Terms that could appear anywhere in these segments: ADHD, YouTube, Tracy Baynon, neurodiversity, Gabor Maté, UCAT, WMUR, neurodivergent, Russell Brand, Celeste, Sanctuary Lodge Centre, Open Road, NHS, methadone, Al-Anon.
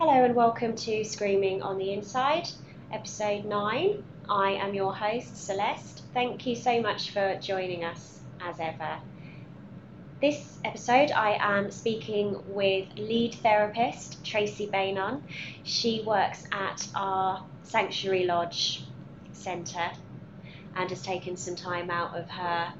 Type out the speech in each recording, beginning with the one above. Hello and welcome to Screaming on the Inside, episode 9. I am your host, Celeste. Thank you so much for joining us as ever. This episode I am speaking with lead therapist Tracy Baynon. She works at our Sanctuary Lodge Centre and has taken some time out of her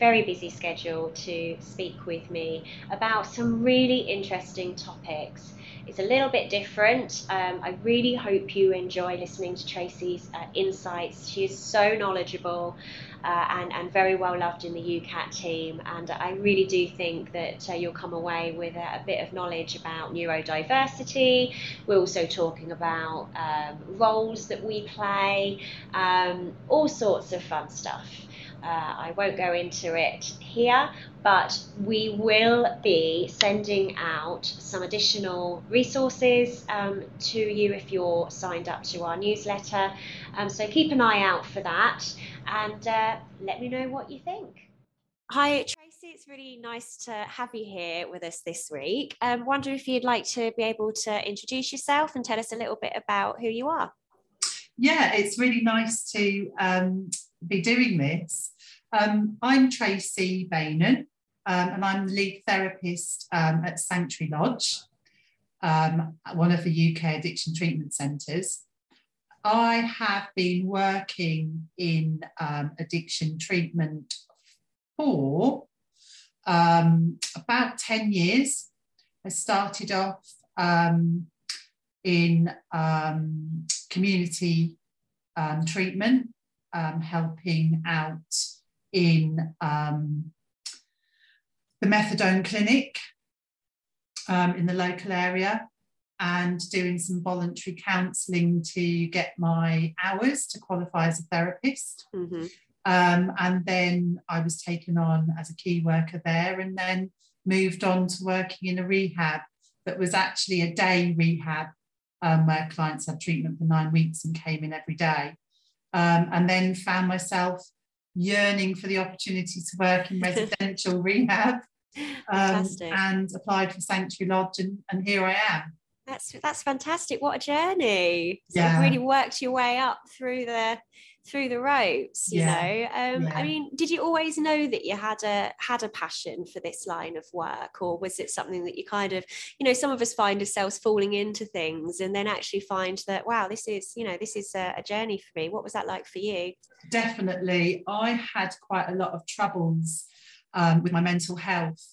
very busy schedule to speak with me about some really interesting topics. It's a little bit different. I really hope you enjoy listening to Tracy's insights. She is so knowledgeable and very well loved in the UCAT team, and I really do think that you'll come away with a bit of knowledge about neurodiversity. We're also talking about roles that we play, all sorts of fun stuff. I won't go into it here, but we will be sending out some additional resources to you if you're signed up to our newsletter. So keep an eye out for that and let me know what you think. Hi Tracy, it's really nice to have you here with us this week. I wonder if you'd like to be able to introduce yourself and tell us a little bit about who you are. Yeah, it's really nice to be doing this. I'm Tracy Baynon, and I'm the lead therapist at Sanctuary Lodge, one of the UK addiction treatment centres. I have been working in addiction treatment for about 10 years. I started off in community treatment, helping out in the methadone clinic in the local area, and doing some voluntary counselling to get my hours to qualify as a therapist. Mm-hmm. And then I was taken on as a key worker there, and then moved on to working in a rehab that was actually a day rehab, where clients had treatment for 9 weeks and came in every day. And then found myself yearning for the opportunity to work in residential rehab, and applied for Sanctuary Lodge, and here I am. That's fantastic. What a journey. So yeah. You've really worked your way up through the ropes, you know. I mean, did you always know that you had a passion for this line of work, or was it something that you kind of, you know, some of us find ourselves falling into things and then actually find that, wow, this is a journey for me. What was that like for you? Definitely. I had quite a lot of troubles with my mental health,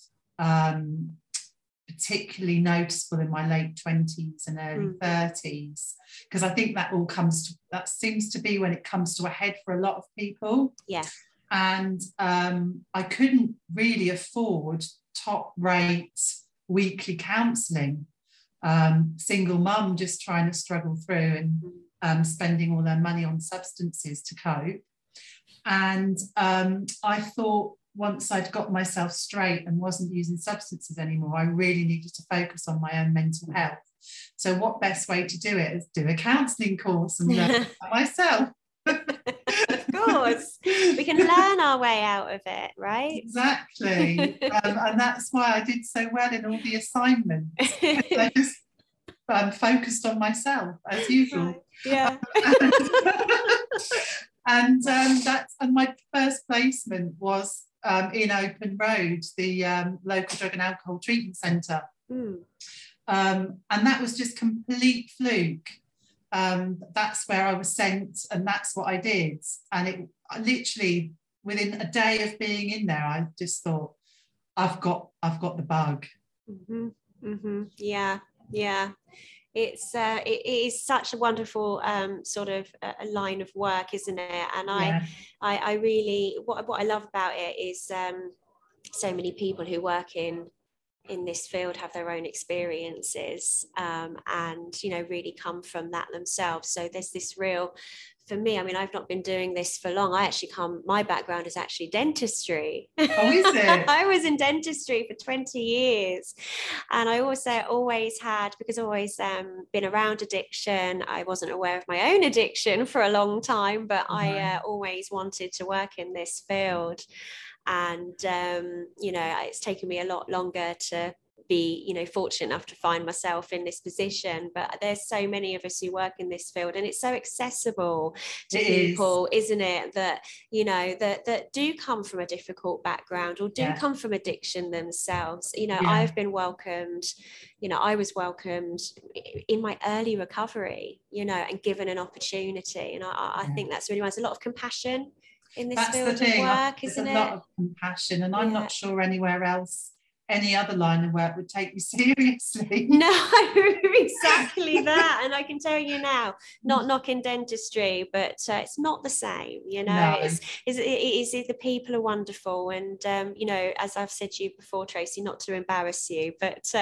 particularly noticeable in my late 20s and early 30s, because I think that seems to be when it comes to a head for a lot of people. Yeah. And I couldn't really afford top rate weekly counselling. Single mum just trying to struggle through and spending all their money on substances to cope. And I thought, once I'd got myself straight and wasn't using substances anymore, I really needed to focus on my own mental health. So what best way to do it is do a counselling course and learn by myself. Of course, we can learn our way out of it, right? Exactly. And that's why I did so well in all the assignments. I just focused on myself as usual. Yeah. And my first placement was in Open Road, the local drug and alcohol treatment centre. And that was just complete fluke. That's where I was sent, and that's what I did. And it literally within a day of being in there, I just thought, I've got the bug. Mm-hmm. Mm-hmm. Yeah, yeah. It is such a wonderful sort of a line of work, isn't it? And I really, what I love about it is so many people who work in this field have their own experiences, and, you know, really come from that themselves. So there's this real, for me, I mean, I've not been doing this for long. My background is actually dentistry. Oh, is it? I was in dentistry for 20 years. And I also always had, because I've always been around addiction, I wasn't aware of my own addiction for a long time, but I always wanted to work in this field. And, you know, it's taken me a lot longer to be, you know, fortunate enough to find myself in this position. But there's so many of us who work in this field, and it's so accessible to people, isn't it? That, you know, that do come from a difficult background or do come from addiction themselves. You know, I've been welcomed, you know, I was welcomed in my early recovery, you know, and given an opportunity. And I think that's really nice. A lot of compassion in this field of work, isn't it? There's a lot of compassion, and I'm not sure anywhere else, any other line of work would take you seriously. No, exactly that. And I can tell you now, not knocking dentistry, but it's not the same, you know. No. It is the people are wonderful, and you know, as I've said to you before, Tracy, not to embarrass you, but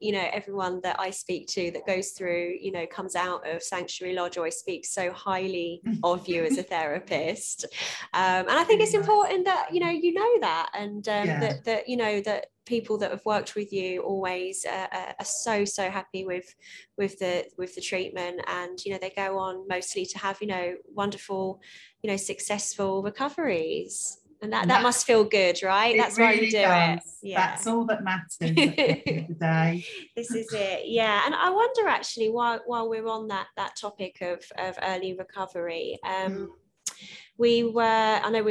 you know, everyone that I speak to that goes through, you know, comes out of Sanctuary Lodge always speaks so highly of you as a therapist, and I think it's important that you know that, and that you know that people that have worked with you always are so happy with the treatment, and you know, they go on mostly to have, you know, wonderful, you know, successful recoveries, and that must feel good, right? That's really why you do does. It that's all that matters at the end of the day. This is it. And I wonder actually, while we're on that topic of early recovery, I know we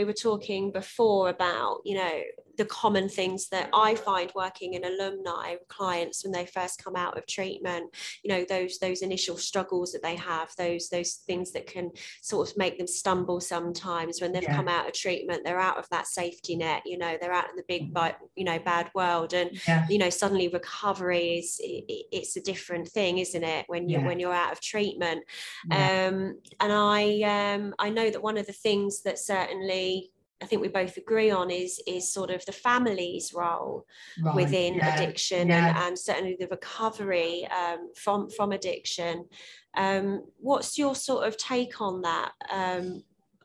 were talking before about, you know, the common things that I find working in alumni clients when they first come out of treatment, you know, those initial struggles that they have, those things that can sort of make them stumble sometimes when they've come out of treatment. They're out of that safety net, you know, they're out in the big, you know, bad world, and you know, suddenly recovery it's a different thing, isn't it, when you're out of treatment? And I know that one of the things that certainly I think we both agree on is sort of the family's role within addiction and certainly the recovery from addiction. What's your sort of take on that,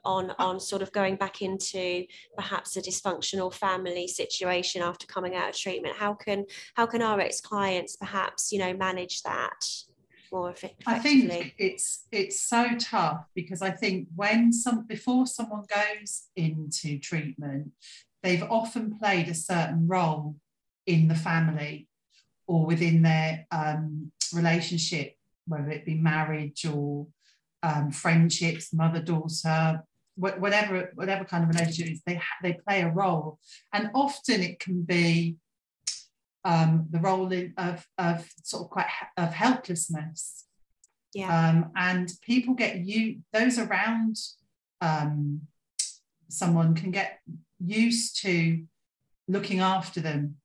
on sort of going back into perhaps a dysfunctional family situation after coming out of treatment? How can our ex-clients perhaps, you know, manage that more effectively? I think it's so tough, because I think before someone goes into treatment, they've often played a certain role in the family or within their relationship, whether it be marriage or friendships, mother-daughter, whatever kind of relationship it is, they play a role, and often it can be the role of sort of of helplessness, and people those around someone can get used to looking after them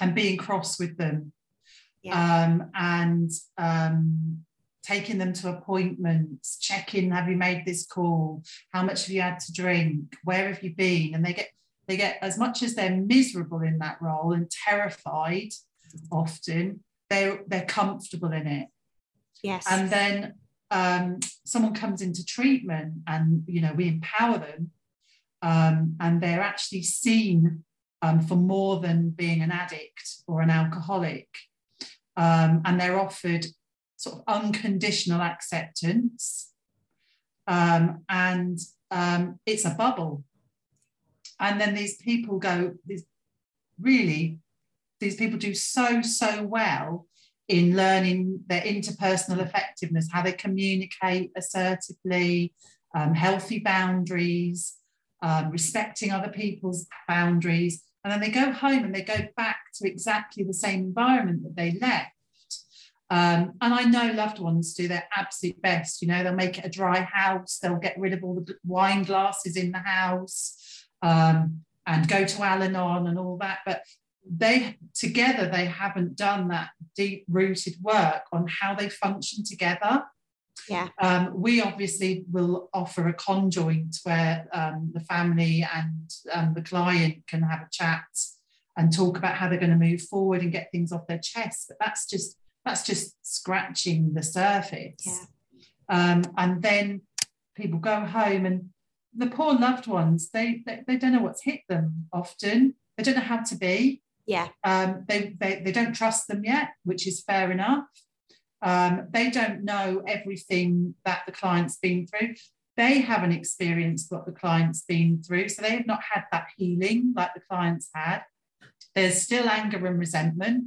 and being cross with them, and taking them to appointments, checking, have you made this call, how much have you had to drink, where have you been? And they get, as much as they're miserable in that role and terrified often, they're comfortable in it. Yes. And then someone comes into treatment, and, you know, we empower them, and they're actually seen for more than being an addict or an alcoholic. And they're offered sort of unconditional acceptance. And it's a bubble. And then these people do so well in learning their interpersonal effectiveness, how they communicate assertively, healthy boundaries, respecting other people's boundaries. And then they go home and they go back to exactly the same environment that they left. And I know loved ones do their absolute best. You know, they'll make it a dry house. They'll get rid of all the wine glasses in the house. And go to Al-Anon and all that, but they haven't done that deep-rooted work on how they function together. We obviously will offer a conjoint where the family and the client can have a chat and talk about how they're going to move forward and get things off their chest, but that's just scratching the surface. And then people go home, and the poor loved ones, they don't know what's hit them often. They don't know how to be. They don't trust them yet, which is fair enough. They don't know everything that the client's been through. They haven't experienced what the client's been through, so they have not had that healing like the client's had. There's still anger and resentment.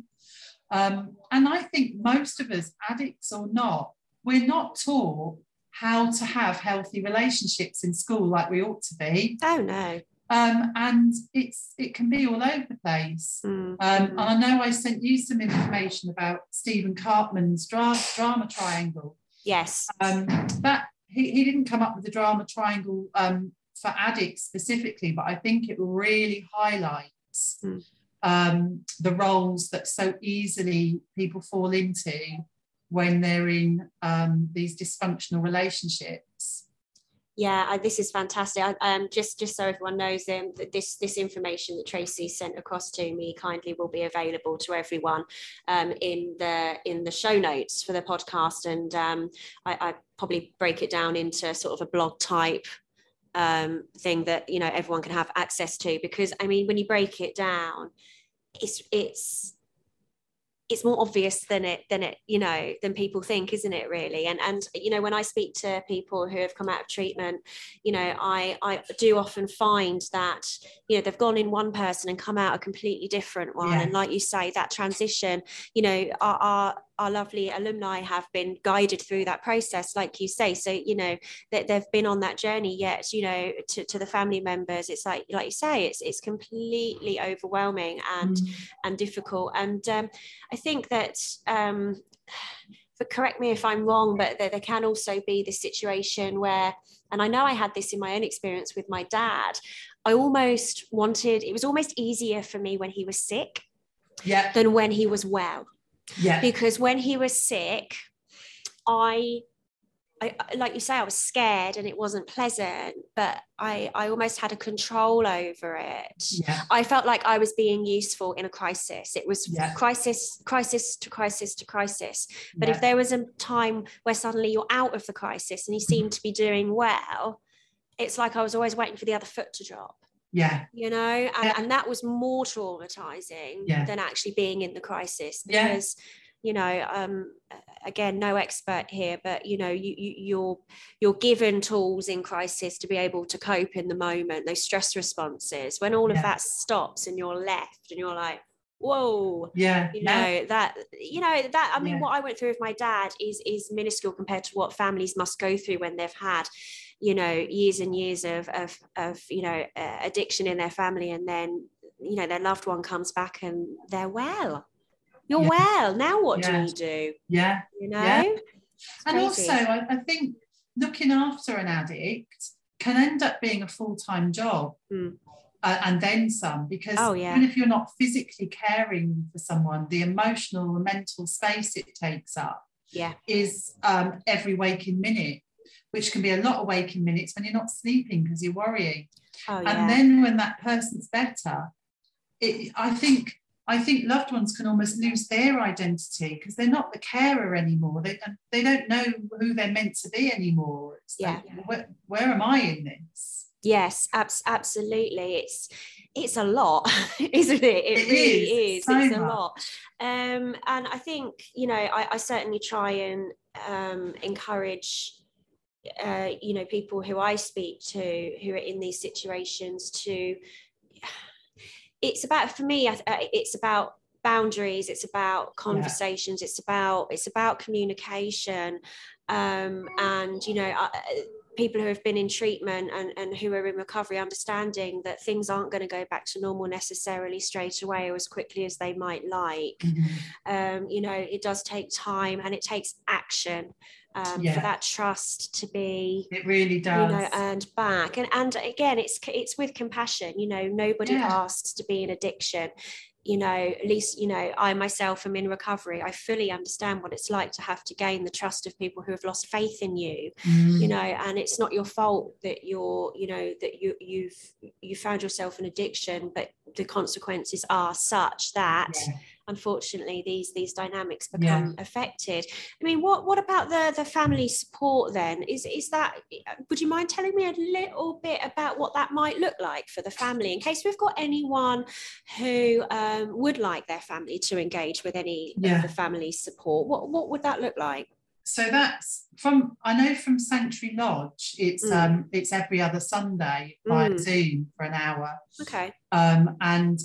And I think most of us, addicts or not, we're not taught how to have healthy relationships in school like we ought to be. Oh, no. And it can be all over the place. And I know I sent you some information about Stephen Cartman's drama triangle. Yes. That he didn't come up with a drama triangle for addicts specifically, but I think it really highlights the roles that so easily people fall into when they're in these dysfunctional relationships. Yeah, this is fantastic. Just so everyone knows, that this information that Tracy sent across to me kindly will be available to everyone in the show notes for the podcast, and I probably break it down into sort of a blog type thing that, you know, everyone can have access to, because I mean, when you break it down, it's more obvious than people think, isn't it, really? And you know, when I speak to people who have come out of treatment, you know, I do often find that, you know, they've gone in one person and come out a completely different one. Yeah. And like you say, that transition, you know, our lovely alumni have been guided through that process, like you say. So, you know, that they've been on that journey, yet, you know, to the family members, it's like you say, it's completely overwhelming and difficult. And I think that, but correct me if I'm wrong, but there can also be this situation where, and I know I had this in my own experience with my dad, it was almost easier for me when he was sick, yeah, than when he was well. Yeah. Because when he was sick, I like you say, I was scared and it wasn't pleasant, but I almost had a control over it. Yeah. I felt like I was being useful in a crisis. It was, yeah, crisis to crisis to crisis. But yeah, if there was a time where suddenly you're out of the crisis and you seem to be doing well, it's like I was always waiting for the other foot to drop. Yeah, you know, and that was more traumatizing, yeah, than actually being in the crisis, because, yeah, you know, again, no expert here, but you know, you're given tools in crisis to be able to cope in the moment, those stress responses. When all, yeah, of that stops and you're left and you're like, whoa, yeah, you know, yeah, that, you know, that, I mean, yeah, what I went through with my dad is minuscule compared to what families must go through when they've had, you know, years and years of you know, addiction in their family, and then, you know, their loved one comes back and they're well. You're, yeah, well, now what, yeah, do you do? Yeah, you know, yeah. And also I think looking after an addict can end up being a full-time job. And then some, because, oh, yeah, even if you're not physically caring for someone, the emotional and mental space it takes up, yeah, is every waking minute, which can be a lot of waking minutes when you're not sleeping because you're worrying. Oh, yeah. And then when that person's better, I think loved ones can almost lose their identity because they're not the carer anymore. They don't know who they're meant to be anymore. It's, yeah, like, where am I in this? Yes, absolutely. It's a lot, isn't it? It really is. It's a lot. And I think, you know, I certainly try and encourage, you know, people who I speak to who are in these situations to, it's about, for me, it's about boundaries, it's about conversations, yeah, it's about communication. And, you know, people who have been in treatment and who are in recovery, understanding that things aren't going to go back to normal necessarily straight away or as quickly as they might like. Mm-hmm. You know, it does take time and it takes action, yeah, for that trust to be, it really does, you know, earned back. And again, it's with compassion. You know, nobody, yeah, asks to be in addiction. You know, at least, you know, I myself am in recovery. I fully understand what it's like to have to gain the trust of people who have lost faith in you, you know, and it's not your fault that you're, you know, that you found yourself in addiction, but the consequences are such that, yeah, unfortunately these dynamics become, yeah, affected. I mean, what about the family support then? Is that, would you mind telling me a little bit about what that might look like for the family, in case we've got anyone who would like their family to engage with any, yeah, of the family support? What would that look like? So that's from, I know from Sanctuary Lodge, it's every other Sunday by Zoom for an hour. Okay. And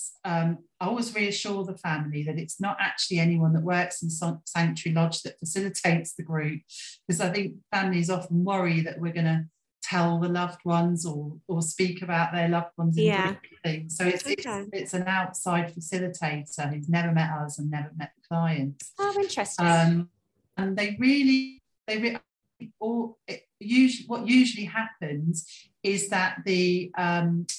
works. I always reassure the family that it's not actually anyone that works in Sanctuary Lodge that facilitates the group, because I think families often worry that we're going to tell the loved ones or speak about their loved ones. Yeah. Things. So it's an outside facilitator who's never met us and never met the clients. Oh, interesting. And what usually happens is that the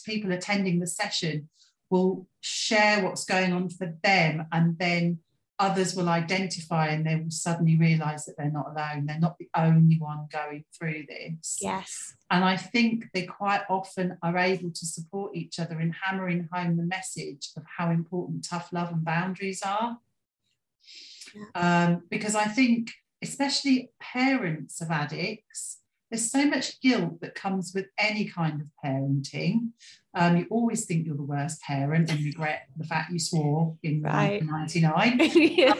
people attending the session will share what's going on for them, and then others will identify and they will suddenly realise that they're not alone. They're not the only one going through this. Yes. And I think they quite often are able to support each other in hammering home the message of how important tough love and boundaries are. Yeah. Because I think especially parents of addicts, there's so much guilt that comes with any kind of parenting. You always think you're the worst parent and regret the fact you swore in 1999.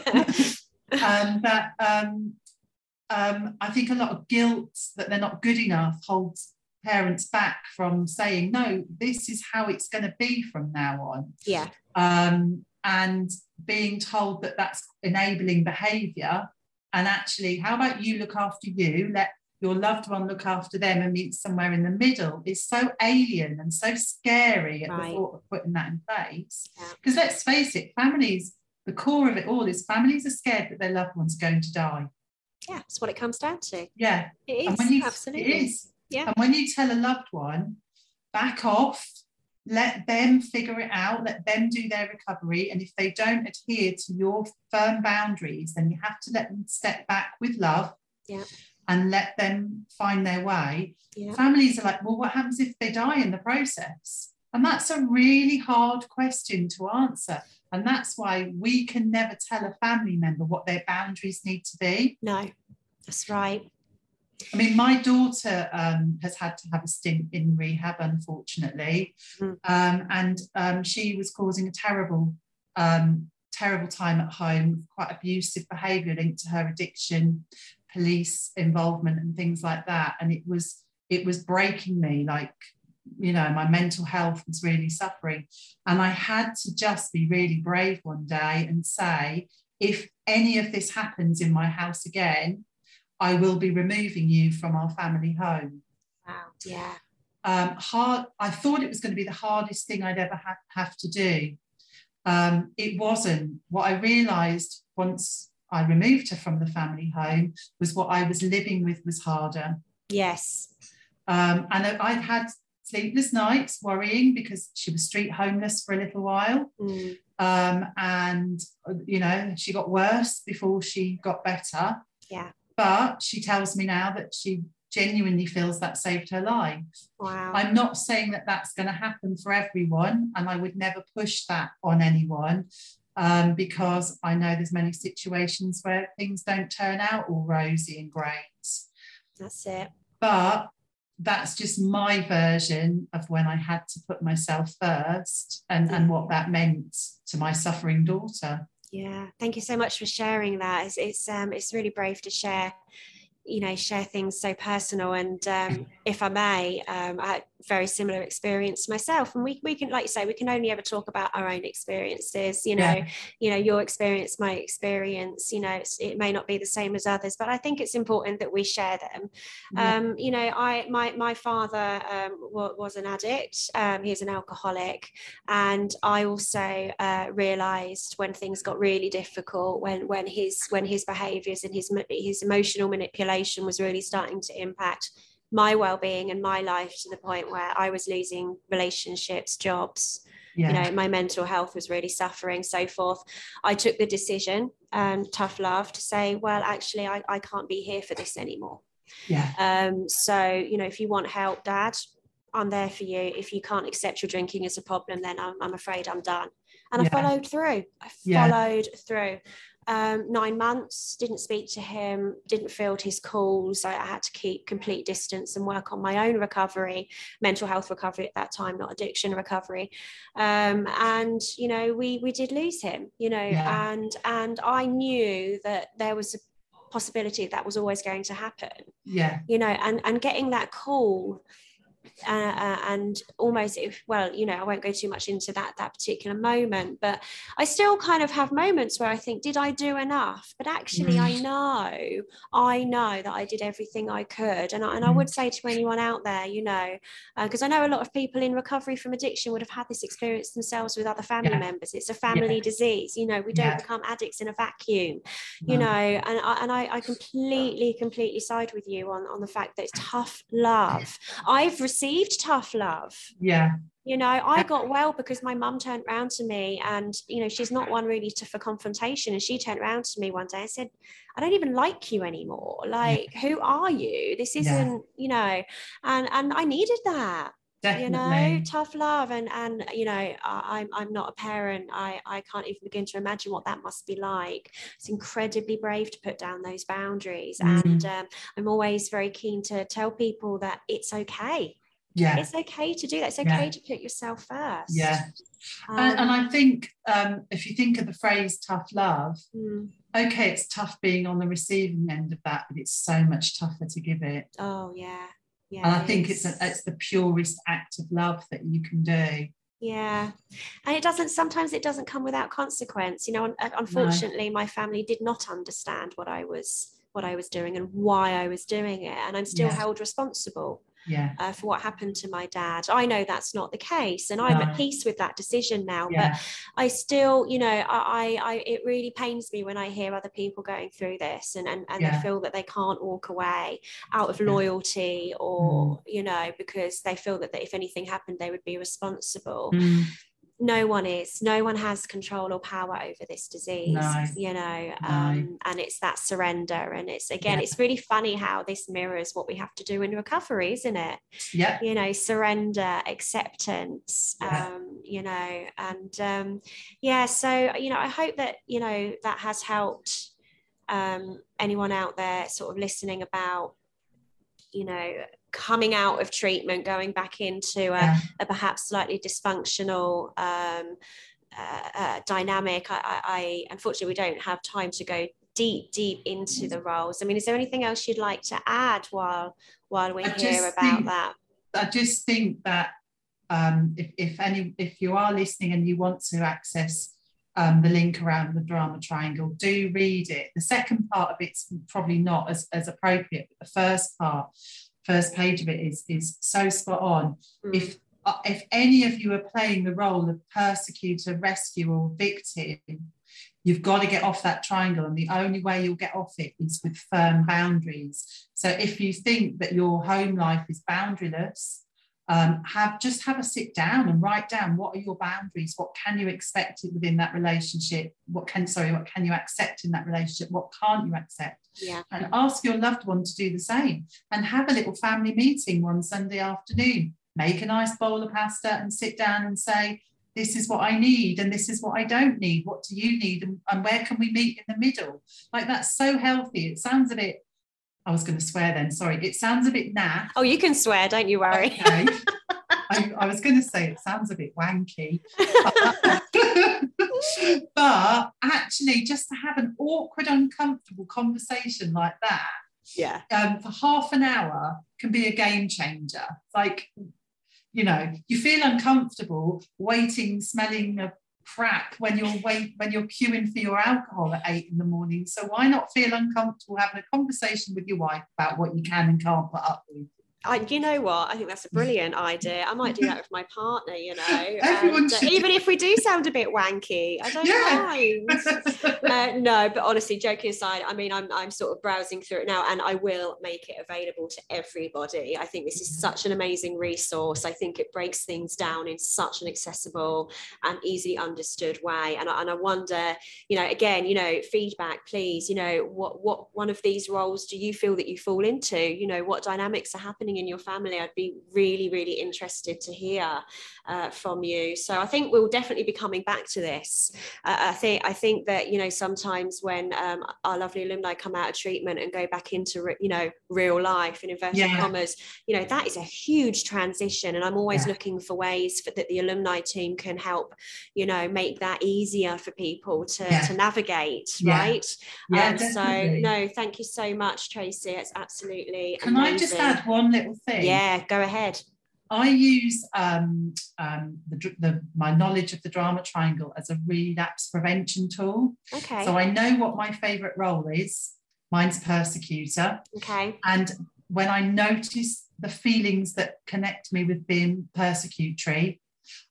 But I think a lot of guilt that they're not good enough holds parents back from saying, no, this is how it's going to be from now on. Yeah. And being told that that's enabling behaviour, and actually, how about you look after you, let your loved one look after them and meet somewhere in the middle, is so alien and so scary at the thought of putting that in place. Because let's face it, families, the core of it all is families are scared that their loved one's going to die. Yeah, that's what it comes down to. Yeah. It is, and when you, absolutely. It is. Yeah. And when you tell a loved one, back off, let them figure it out, let them do their recovery, and if they don't adhere to your firm boundaries, then you have to let them step back with love. Yeah. And let them find their way. Yeah. Families are like, well, what happens if they die in the process? And that's a really hard question to answer. And that's why we can never tell a family member what their boundaries need to be. No, that's right. I mean, my daughter has had to have a stint in rehab, unfortunately. Mm. And she was causing a terrible time at home, quite abusive behaviour linked to her addiction, police involvement and things like that, and it was breaking me, like, you know, my mental health was really suffering, and I had to just be really brave one day and say, if any of this happens in my house again, I will be removing you from our family home. Wow. Yeah. Hard. I thought it was going to be the hardest thing I'd ever have to do. It wasn't. What I realised once I removed her from the family home was what I was living with was harder. Yes. And I'd had sleepless nights worrying because she was street homeless for a little while. Mm. And, you know, she got worse before she got better. Yeah. But she tells me now that she genuinely feels that saved her life. Wow. I'm not saying that that's going to happen for everyone, and I would never push that on anyone. Because I know there's many situations where things don't turn out all rosy and great. That's it. But that's just my version of when I had to put myself first and what that meant to my suffering daughter. Yeah, thank you so much for sharing that. It's really brave to share, you know, share things so personal. And if I may, I had a very similar experience myself, and we can, like you say, we can only ever talk about our own experiences, you know. Yeah. You know, your experience, my experience, you know, it may not be the same as others, but I think it's important that we share them. Yeah. You know, my father was an addict. He was an alcoholic, and I also realized when things got really difficult, when his behaviors and his emotional manipulation was really starting to impact my well-being and my life, to the point where I was losing relationships, jobs. Yeah. You know, my mental health was really suffering, so forth. I took the decision, tough love, to say, well, actually, I can't be here for this anymore. Yeah. So, you know, if you want help, Dad, I'm there for you. If you can't accept your drinking as a problem, then I'm afraid I'm done. And yeah. I followed through. 9 months, didn't speak to him, didn't field his calls. I had to keep complete distance and work on my own recovery, mental health recovery at that time, not addiction recovery. And, you know, we did lose him, you know. Yeah. And I knew that there was a possibility that was always going to happen. Yeah. You know, and getting that call and almost, if, well, you know, I won't go too much into that particular moment, but I still kind of have moments where I think, did I do enough? But actually, I know that I did everything I could. And I would say to anyone out there, you know, because I know a lot of people in recovery from addiction would have had this experience themselves with other family members. It's a family disease, you know, we don't become addicts in a vacuum, you know, and I completely side with you on the fact that it's tough love. I've received tough love. Yeah. You know, I got well because my mum turned round to me, and, you know, she's not one really for confrontation. And she turned round to me one day and said, I don't even like you anymore. Like, who are you? This isn't, you know, and I needed that. Definitely. You know, tough love, and you know, I'm not a parent. I can't even begin to imagine what that must be like. It's incredibly brave to put down those boundaries, and I'm always very keen to tell people that it's okay. Yeah, it's okay to do that. It's okay to put yourself first. Yeah, and I think if you think of the phrase tough love, okay, it's tough being on the receiving end of that, but it's so much tougher to give it. Oh yeah. Yeah, and I think it's the purest act of love that you can do. Yeah, and it doesn't, sometimes it doesn't come without consequence. You know, unfortunately, my family did not understand what I was doing and why I was doing it, and I'm still held responsible. Yeah. For what happened to my dad. I know that's not the case, and I'm at peace with that decision now, but I still, you know, I it really pains me when I hear other people going through this and they feel that they can't walk away out of loyalty, or you know, because they feel that if anything happened they would be responsible. No one has control or power over this disease, you know, and it's that surrender. And it's, again, it's really funny how this mirrors what we have to do in recovery, isn't it? Yeah. You know, surrender, acceptance, you know, and so, you know, I hope that, you know, that has helped anyone out there sort of listening about, you know, coming out of treatment, going back into a perhaps slightly dysfunctional dynamic. I unfortunately, we don't have time to go deep into the roles. I mean, is there anything else you'd like to add while we hear about that? I just think that if you are listening and you want to access the link around the drama triangle, do read it. The second part of it's probably not as appropriate, but the first page of it is so spot on. If any of you are playing the role of persecutor, rescuer, or victim, you've got to get off that triangle, and the only way you'll get off it is with firm boundaries. So if you think that your home life is boundaryless, have a sit down and write down, what are your boundaries? What can you expect within that relationship? What can you accept in that relationship? What can't you accept? Yeah. And ask your loved one to do the same, and have a little family meeting one Sunday afternoon. Make a nice bowl of pasta and sit down and say, this is what I need and this is what I don't need. What do you need? And where can we meet in the middle? Like, that's so healthy. It sounds a bit, I was going to swear then, sorry. It sounds a bit naff. Oh, you can swear, don't you worry. Okay. I was going to say it sounds a bit wanky. But actually, just to have an awkward, uncomfortable conversation like that for half an hour can be a game changer. Like, you know, you feel uncomfortable waiting, smelling a crack when you're queuing for your alcohol at 8 a.m. So why not feel uncomfortable having a conversation with your wife about what you can and can't put up with? You know what, I think that's a brilliant idea. I might do that with my partner, you know. Everyone should. Even if we do sound a bit wanky, I don't mind. No, but honestly, joking aside, I mean, I'm sort of browsing through it now, and I will make it available to everybody. I think this is such an amazing resource. I think it breaks things down in such an accessible and easily understood way. And I wonder, you know, again, you know, feedback, please. You know, what one of these roles do you feel that you fall into? You know, what dynamics are happening in your family? I'd be really, really interested to hear from you. So I think we'll definitely be coming back to this. I think that, you know, sometimes when our lovely alumni come out of treatment and go back into real life, in inverted commas, you know, that is a huge transition, and I'm always looking for ways that the alumni team can help, you know, make that easier for people to navigate. Right. So no, thank you so much, Tracy. It's absolutely amazing. I just add one little thing. Yeah, go ahead. I use my knowledge of the drama triangle as a relapse prevention tool. Okay. So I know what my favourite role is. Mine's persecutor. Okay. And when I notice the feelings that connect me with being persecutory,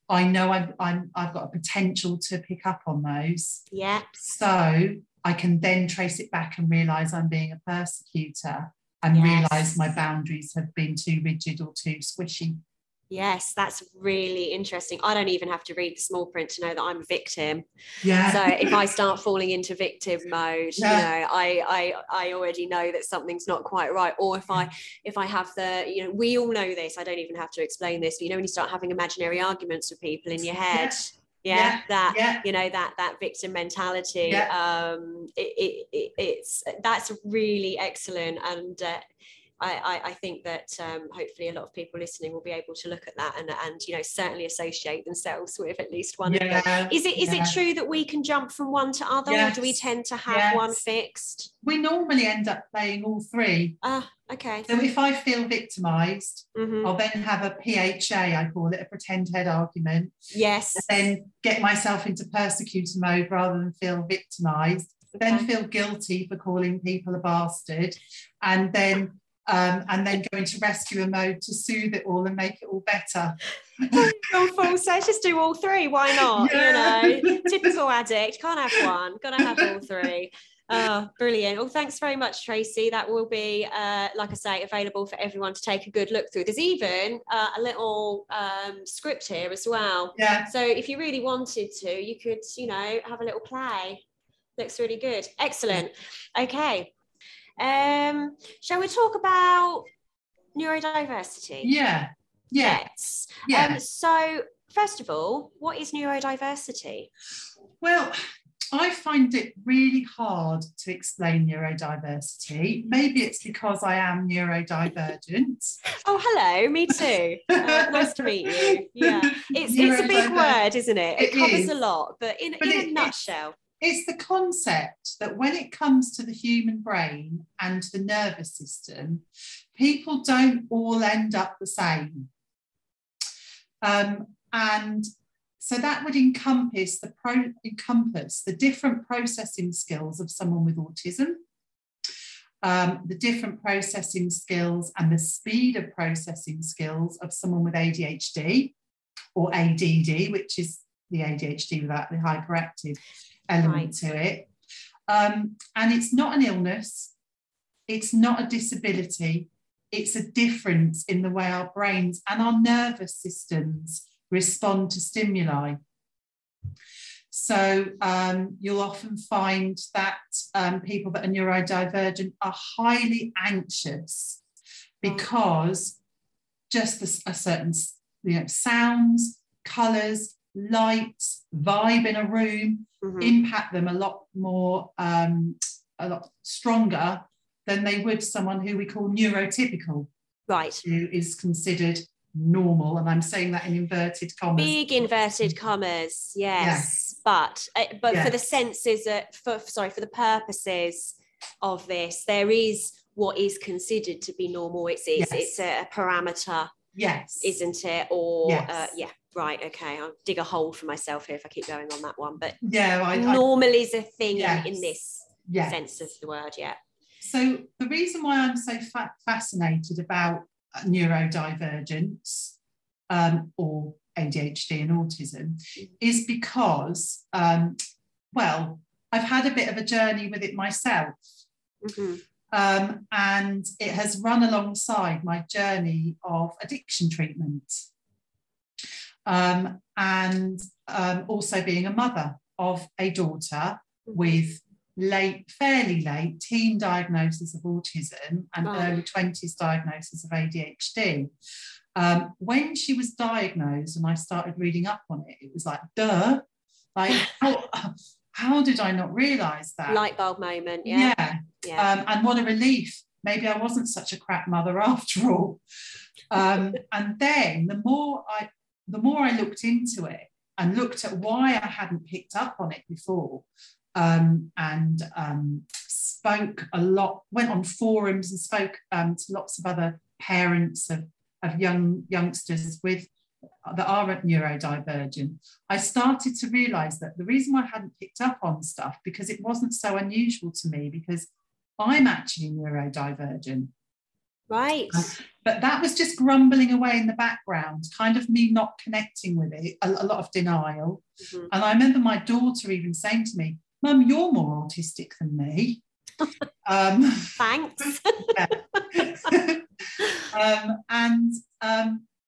I know I've got a potential to pick up on those. Yeah. So I can then trace it back and realise I'm being a persecutor and realise my boundaries have been too rigid or too squishy. Yes, that's really interesting. I don't even have to read the small print to know that I'm a victim. Yeah. So if I start falling into victim mode, you know, I already know that something's not quite right. Or if I have the, you know, we all know this, I don't even have to explain this, but you know when you start having imaginary arguments with people in your head. Yeah. You know, that victim mentality. Yeah. That's really excellent, and I think that hopefully a lot of people listening will be able to look at that and you know, certainly associate themselves with at least one of them. Is it true that we can jump from one to other, or do we tend to have one fixed? We normally end up playing all three. Okay. So if I feel victimised, I'll then have a PHA, I call it, a pretend head argument. Yes. And then get myself into persecutor mode rather than feel victimised. Okay. Then feel guilty for calling people a bastard, and then go into rescuer mode to soothe it all and make it all better. So let's just do all three. Why not? Yeah. You know, typical addict. Can't have one. Gotta have all three. Oh, brilliant. Well, thanks very much, Tracy. That will be, like I say, available for everyone to take a good look through. There's even a little script here as well. Yeah. So if you really wanted to, you could, you know, have a little play. Looks really good. Excellent. Okay. Shall we talk about neurodiversity? Yes. So first of all, what is neurodiversity? Well, I find it really hard to explain neurodiversity. Maybe it's because I am neurodivergent. Oh, hello, me too. Nice to meet you. Yeah, it's a big word, isn't it? It covers a lot, but in a nutshell. It's the concept that when it comes to the human brain and the nervous system, people don't all end up the same. And so that would encompass the different processing skills of someone with autism, the different processing skills and the speed of processing skills of someone with ADHD or ADD, which is the ADHD without the hyperactive element to it. And it's not an illness, it's not a disability, it's a difference in the way our brains and our nervous systems respond to stimuli. So you'll often find that people that are neurodivergent are highly anxious because just a certain, you know, sounds, colours, lights, vibe in a room impact them a lot stronger than they would someone who we call neurotypical, who is considered normal, and I'm saying that in inverted commas. Big inverted commas, yes. But for the senses, for the purposes of this, there is what is considered to be normal. It's a parameter, isn't it? Or right, okay, I'll dig a hole for myself here if I keep going on that one. But normal is a thing in this sense of the word, So the reason why I'm so fascinated about neurodivergence or ADHD and autism is because, I've had a bit of a journey with it myself. And it has run alongside my journey of addiction treatment. And also being a mother of a daughter with fairly late teen diagnosis of autism and early 20s diagnosis of ADHD. When she was diagnosed and I started reading up on it, it was like, duh, like, how did I not realise that? Light bulb moment, and what a relief. Maybe I wasn't such a crap mother after all. And then the more I looked into it and looked at why I hadn't picked up on it before, and spoke a lot, went on forums and spoke to lots of other parents of of youngsters with that are neurodivergent, I started to realize that the reason why I hadn't picked up on stuff, because it wasn't so unusual to me, because I'm actually neurodivergent. Right. But that was just grumbling away in the background, kind of me not connecting with it, a lot of denial. Mm-hmm. And I remember my daughter even saying to me, "Mum, you're more autistic than me." Thanks.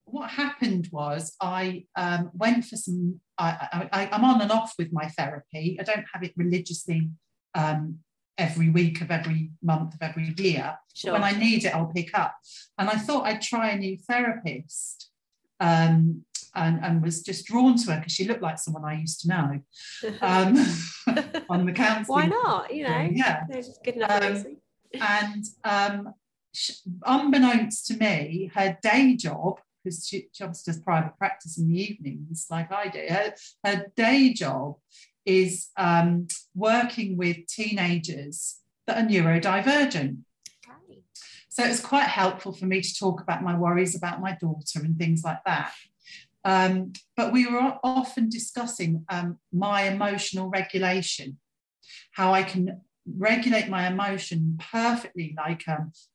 What happened was I went for some, I'm on and off with my therapy. I don't have it religiously every week of every month of every year. Sure. When I need it, I'll pick up. And I thought I'd try a new therapist and was just drawn to her because she looked like someone I used to know on the council. Why not? You know, yeah. Good enough reason. Unbeknownst to me, her day job, because she obviously does private practice in the evenings like I do, her day job is working with teenagers that are neurodivergent. Okay. So it's quite helpful for me to talk about my worries about my daughter and things like that. But we were often discussing my emotional regulation, how I can regulate my emotion perfectly like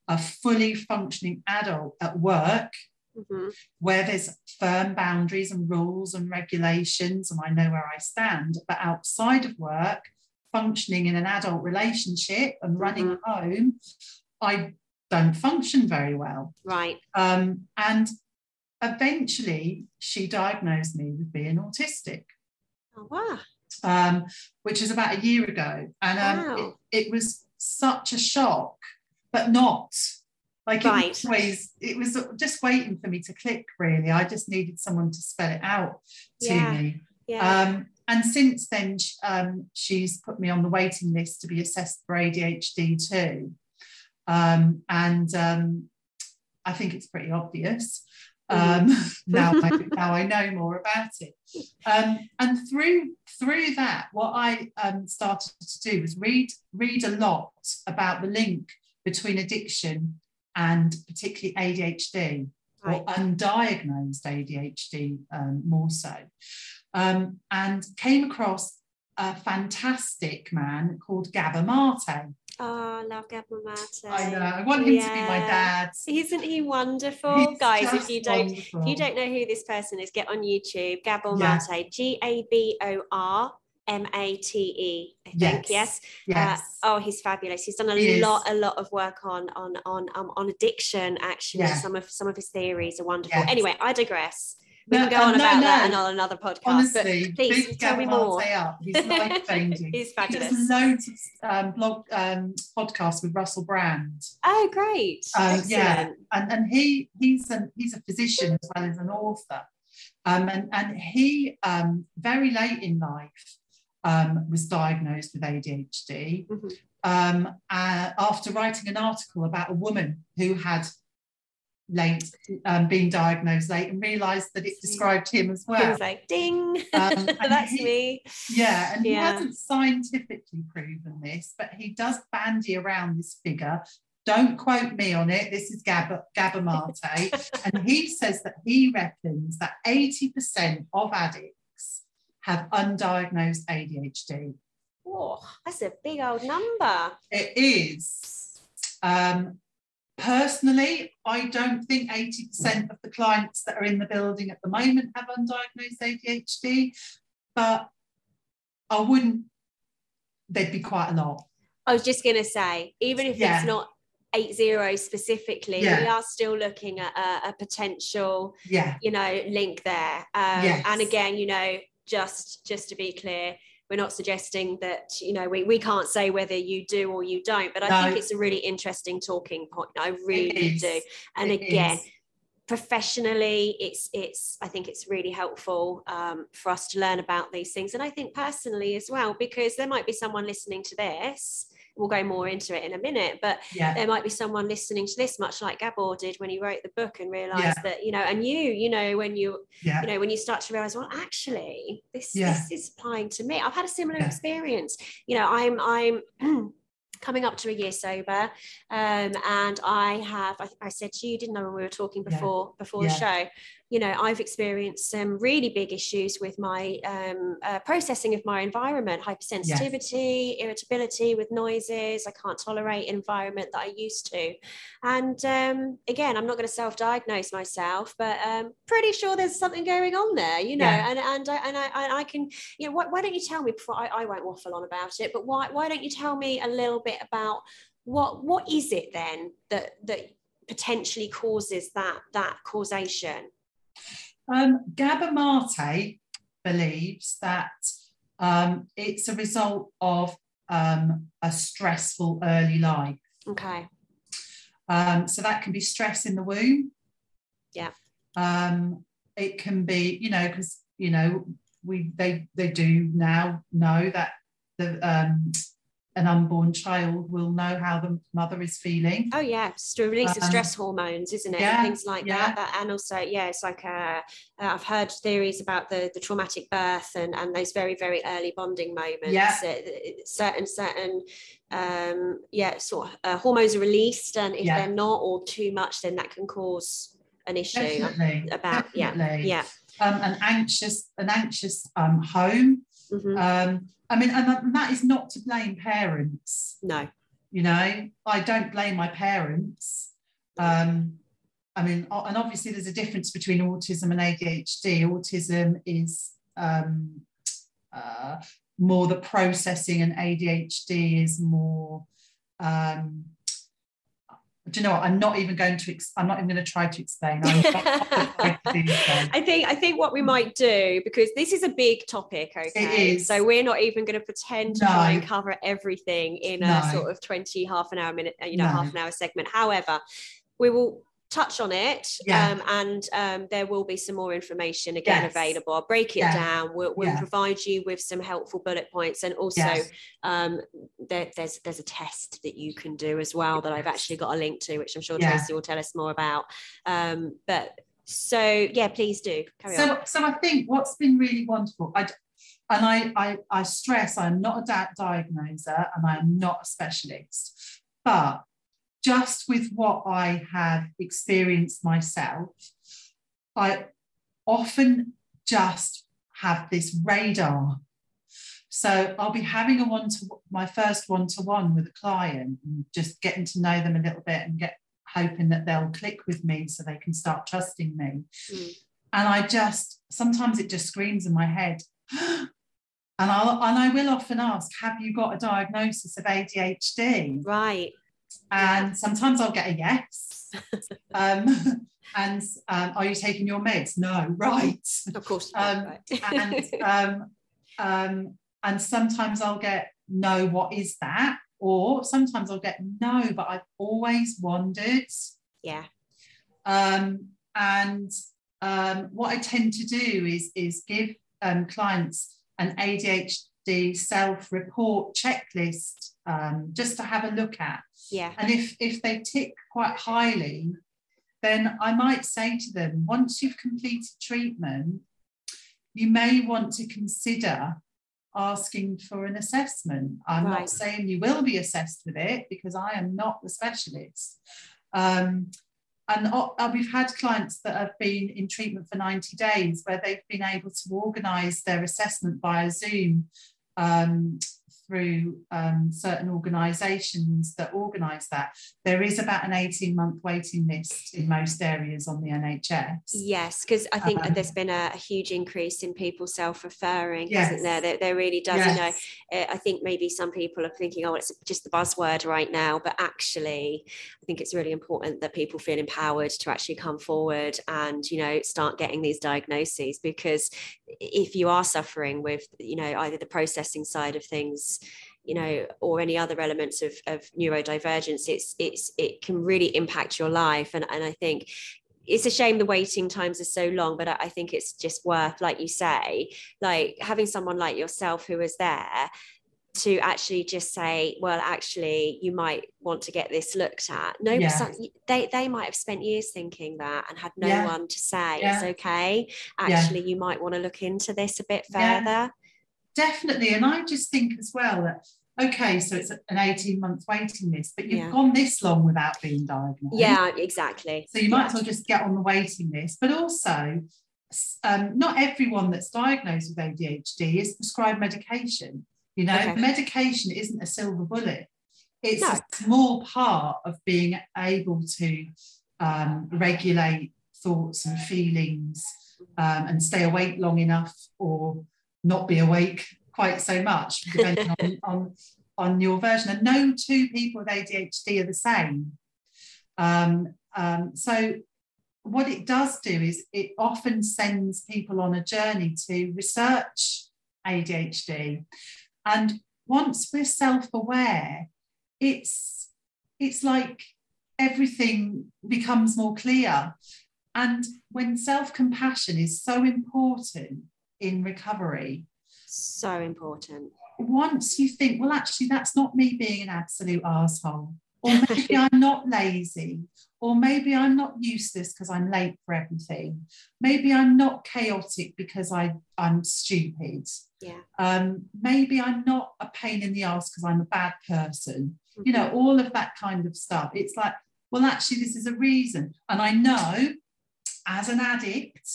a fully functioning adult at work. Mm-hmm. Where there's firm boundaries and rules and regulations, and I know where I stand, but outside of work, functioning in an adult relationship and running mm-hmm. home, I don't function very well. Right. And eventually she diagnosed me with being autistic. Oh, wow. Which was about a year ago. And wow. it was such a shock, but not... Like right. It was just waiting for me to click, really. I just needed someone to spell it out to me. Yeah. And since then, she's put me on the waiting list to be assessed for ADHD too. I think it's pretty obvious. Now I know more about it. And through that, what I started to do was read a lot about the link between addiction and particularly ADHD, right. or undiagnosed ADHD more so, and came across a fantastic man called Gabor Maté. Oh, I love Gabor Maté. I know, I want him to be my dad. Isn't he wonderful? He's guys, if you don't know who this person is, get on YouTube, Gabor Maté, Gabor Mate, I think. Yes. Oh, he's fabulous. He's done a lot of work on addiction, actually. Yeah. Some of his theories are wonderful. Yes. Anyway, I digress. We can go on about that and on another podcast. Honestly, but please tell me more. He's life changing. He's fabulous. There's loads of blog podcasts with Russell Brand. Oh, great! Yeah, and he's a physician as well as an author, and he very late in life. Was diagnosed with ADHD mm-hmm. After writing an article about a woman who had been diagnosed late and realised that it described him as well. He was like, ding, that's me. Yeah, and he hasn't scientifically proven this, but he does bandy around this figure. Don't quote me on it. This is Gabor Maté. And he says that he reckons that 80% of addicts have undiagnosed ADHD. Whoa, that's a big old number. It is. Personally, I don't think 80% of the clients that are in the building at the moment have undiagnosed ADHD, but I wouldn't, there'd be quite a lot. I was just going to say, even if it's not 80 specifically, we are still looking at a potential, link there. And again, just to be clear, we're not suggesting that we can't say whether you do or you don't, but I think it's a really interesting talking point. I really do. And again, professionally, it's I think it's really helpful for us to learn about these things, and I think personally as well, because there might be someone listening to this. We'll go more into it in a minute, but there might be someone listening to this, much like Gabor did when he wrote the book, and realised that and when you start to realise, well, actually, this is applying to me. I've had a similar experience. I'm coming up to a year sober, and I said to you, didn't I, when we were talking before the show, you know, I've experienced some really big issues with my processing of my environment, hypersensitivity, irritability with noises. I can't tolerate an environment that I used to. And again, I'm not going to self-diagnose myself, but pretty sure there's something going on there, you know, and I can, you know, why don't you tell me before, I won't waffle on about it, but why don't you tell me a little bit about what is it then that potentially causes that causation? Gabor Maté believes that it's a result of a stressful early life. Okay. So that can be stress in the womb. Yeah. It can be, you know, because, you know, they do now know that an unborn child will know how the mother is feeling. Oh yeah, it's the release of stress hormones, isn't it? Yeah, things like that. And also, yeah, it's like I've heard theories about the traumatic birth and those very, very early bonding moments. Yeah. Certain hormones are released, and if they're not, or too much, then that can cause an issue. Definitely. An anxious home. Mm-hmm. And that is not to blame parents. No. You know, I don't blame my parents. And obviously there's a difference between autism and ADHD. Autism is more the processing, and ADHD is more, do you know what? I'm not even going to try to explain. I think what we might do, because this is a big topic, okay? It is. So we're not even going to pretend to try and cover everything in a sort of half an hour segment. However, we will touch on it, and there will be some more information again available. I'll break it down. We'll provide you with some helpful bullet points, and also there's a test that you can do as well that I've actually got a link to, which I'm sure Tracy will tell us more about. Please do carry on. So I think what's been really wonderful, I stress I'm not a diagnoser and I'm not a specialist, but just with what I have experienced myself, I often just have this radar. So I'll be having my first one-to-one with a client, and just getting to know them a little bit, and hoping that they'll click with me so they can start trusting me. Mm. And sometimes it just screams in my head. And I will often ask, have you got a diagnosis of ADHD? Right. And sometimes I'll get a yes. Are you taking your meds? No. Right. Of course. Right. And sometimes I'll get no, what is that? Or sometimes I'll get no, but I've always wondered. Yeah. What I tend to do is give clients an ADHD self-report checklist, just to have a look at. Yeah. And if they tick quite highly, then I might say to them, once you've completed treatment, you may want to consider asking for an assessment. I'm not saying you will be assessed with it, because I am not the specialist. And we've had clients that have been in treatment for 90 days where they've been able to organise their assessment via Zoom, through certain organisations that organise that. There is about an 18-month waiting list in most areas on the NHS. Yes, because I think there's been a huge increase in people self-referring, hasn't there? There really does. Yes. You know, I think maybe some people are thinking, oh, it's just the buzzword right now, but actually I think it's really important that people feel empowered to actually come forward and, you know, start getting these diagnoses, because if you are suffering with, you know, either the processing side of things, you know, or any other elements of neurodivergence, it can really impact your life. And I think it's a shame the waiting times are so long, but I think it's just worth, like you say, like having someone like yourself who is there to actually just say, well, actually, you might want to get this looked at. No, they might have spent years thinking that and had no one to say, it's okay. Actually, you might want to look into this a bit further. Definitely. And I just think as well that okay, so it's an 18-month waiting list, but you've gone this long without being diagnosed. Yeah, exactly. So you might as well just get on the waiting list. But also, not everyone that's diagnosed with ADHD is prescribed medication. You know, medication isn't a silver bullet. It's a small part of being able to regulate thoughts and feelings and stay awake long enough or not be awake quite so much, depending on your version. And no two people with ADHD are the same. So what it does do is it often sends people on a journey to research ADHD. And once we're self-aware, it's like everything becomes more clear. And when self-compassion is so important in recovery, so important. Once you think, well, actually, that's not me being an absolute arsehole, or maybe I'm not lazy, or maybe I'm not useless because I'm late for everything. Maybe I'm not chaotic because I'm stupid. Yeah. Maybe I'm not a pain in the ass because I'm a bad person. Mm-hmm. You know, all of that kind of stuff. It's like, well, actually, this is a reason. And I know as an addict,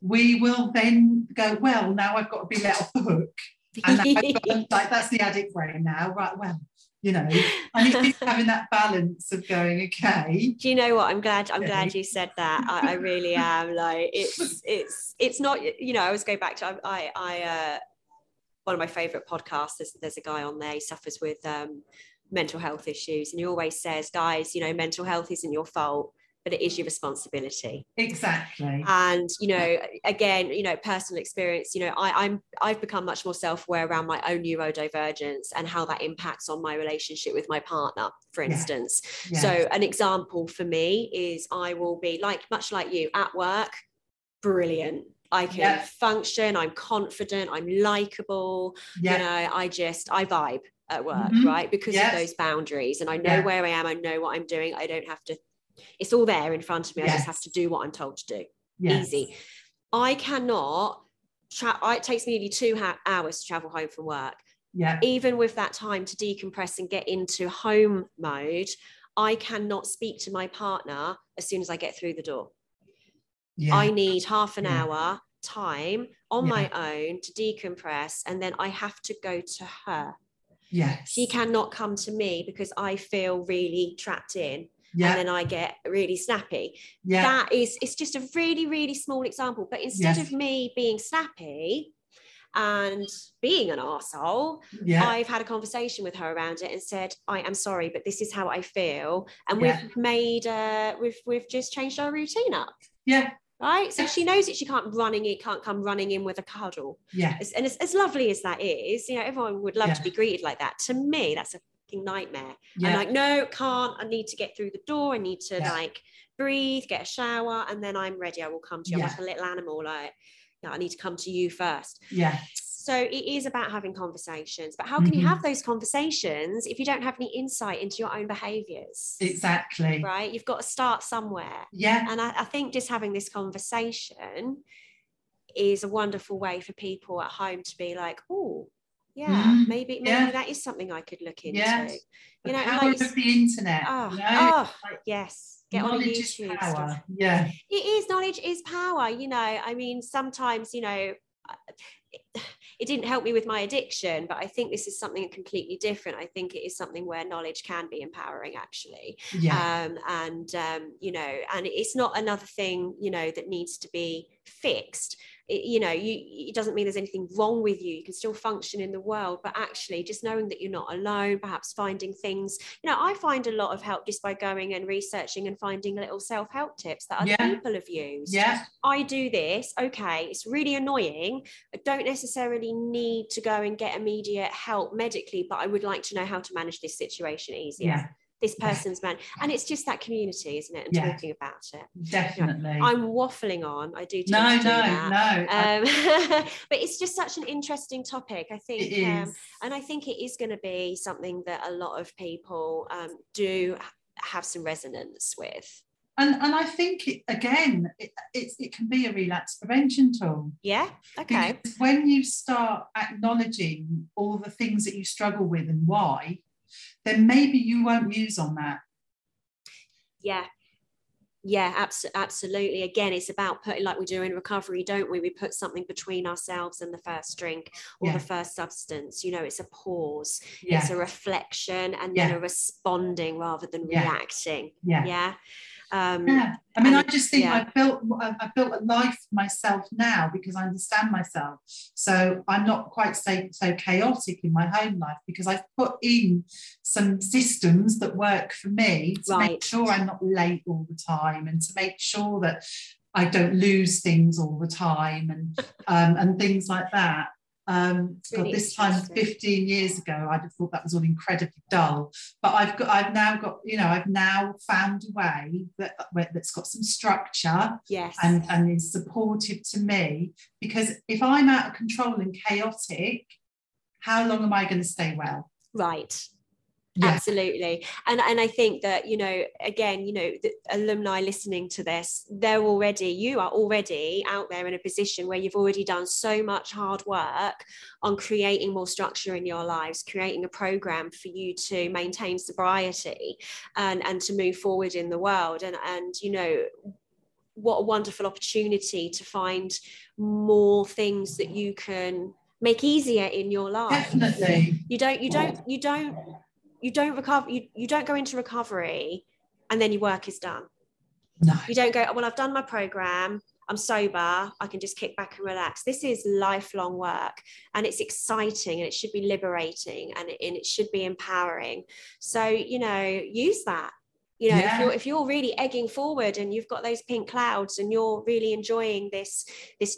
we will then go, well, now I've got to be let off the hook. And like, that's the addict brain now. Right, well, you know, I need to be having that balance of going, okay. Do you know what? I'm glad you said that. I really am. Like, it's not, you know, I always go back to, one of my favourite podcasts, there's a guy on there, he suffers with mental health issues. And he always says, guys, you know, mental health isn't your fault, but it is your responsibility. Exactly. And, you know, again, you know, personal experience, you know, I've become much more self-aware around my own neurodivergence and how that impacts on my relationship with my partner, for instance. Yeah. So an example for me is I will be like, much like you, at work, brilliant. I can function, I'm confident, I'm likable, you know, I vibe at work, right? Because of those boundaries. And I know where I am, I know what I'm doing. I don't have to, it's all there in front of me. I just have to do what I'm told to do. Easy. I cannot, it takes me nearly 2 hours to travel home from work. Even with that time to decompress and get into home mode, I cannot speak to my partner as soon as I get through the door. I need half an hour time on my own to decompress, and then I have to go to her. She cannot come to me because I feel really trapped in. And then I get really snappy. That is, it's just a really, really small example. But instead of me being snappy and being an arsehole, I've had a conversation with her around it and said, I am sorry, but this is how I feel. And we've made, we've just changed our routine up. Right. So she knows it. She can't come running in with a cuddle. And as lovely as that is, you know, everyone would love to be greeted like that. To me, that's a nightmare. I'm like, no, can't, I need to get through the door, I need to like breathe, get a shower, and then I'm ready, I will come to you. I'm like a little animal, like, no, I need to come to you first. So it is about having conversations, but how can you have those conversations if you don't have any insight into your own behaviors? Exactly. Right, you've got to start somewhere. And I think just having this conversation is a wonderful way for people at home to be like, oh, maybe that is something I could look into. You know, the power of the internet. Get on YouTube. Power. It is, knowledge is power. You know, I mean, sometimes, you know, it didn't help me with my addiction, but I think this is something completely different. I think it is something where knowledge can be empowering, actually. You know, and it's not another thing, you know, that needs to be fixed. You know, it doesn't mean there's anything wrong with you. You can still function in the world, but actually just knowing that you're not alone, perhaps finding things, you know, I find a lot of help just by going and researching and finding little self-help tips that other people have used. I do this. Okay. It's really annoying. I don't necessarily need to go and get immediate help medically, but I would like to know how to manage this situation easier. This person's man. And it's just that community, isn't it? And talking about it. Definitely. You know, I'm waffling on. I do. No. But it's just such an interesting topic, I think. It is. And I think it is going to be something that a lot of people do have some resonance with. And I think, again, it can be a relapse prevention tool. Yeah, okay. Because when you start acknowledging all the things that you struggle with and why, then maybe you won't muse on that. Yeah. Yeah, absolutely. Again, it's about putting, like we do in recovery, don't we? We put something between ourselves and the first drink or the first substance. You know, it's a pause, it's a reflection, and then a responding rather than reacting. I mean, I just think I've built a life myself now because I understand myself. So I'm not quite so chaotic in my home life because I've put in some systems that work for me to make sure I'm not late all the time and to make sure that I don't lose things all the time and things like that. Really this time 15 years ago I'd have thought that was all incredibly dull, but I've now found a way that's got some structure and is supportive to me, because if I'm out of control and chaotic, how long am I going to stay well? Absolutely. And I think that, you know, again, you know, the alumni listening to this, you are already out there in a position where you've already done so much hard work on creating more structure in your lives, creating a program for you to maintain sobriety and to move forward in the world. And you know, what a wonderful opportunity to find more things that you can make easier in your life. Definitely. You don't recover. You don't go into recovery and then your work is done. No. You don't go, well, I've done my program, I'm sober, I can just kick back and relax. This is lifelong work, and it's exciting, and it should be liberating, and it should be empowering. So, you know, use that. You know, if you're really egging forward and you've got those pink clouds and you're really enjoying this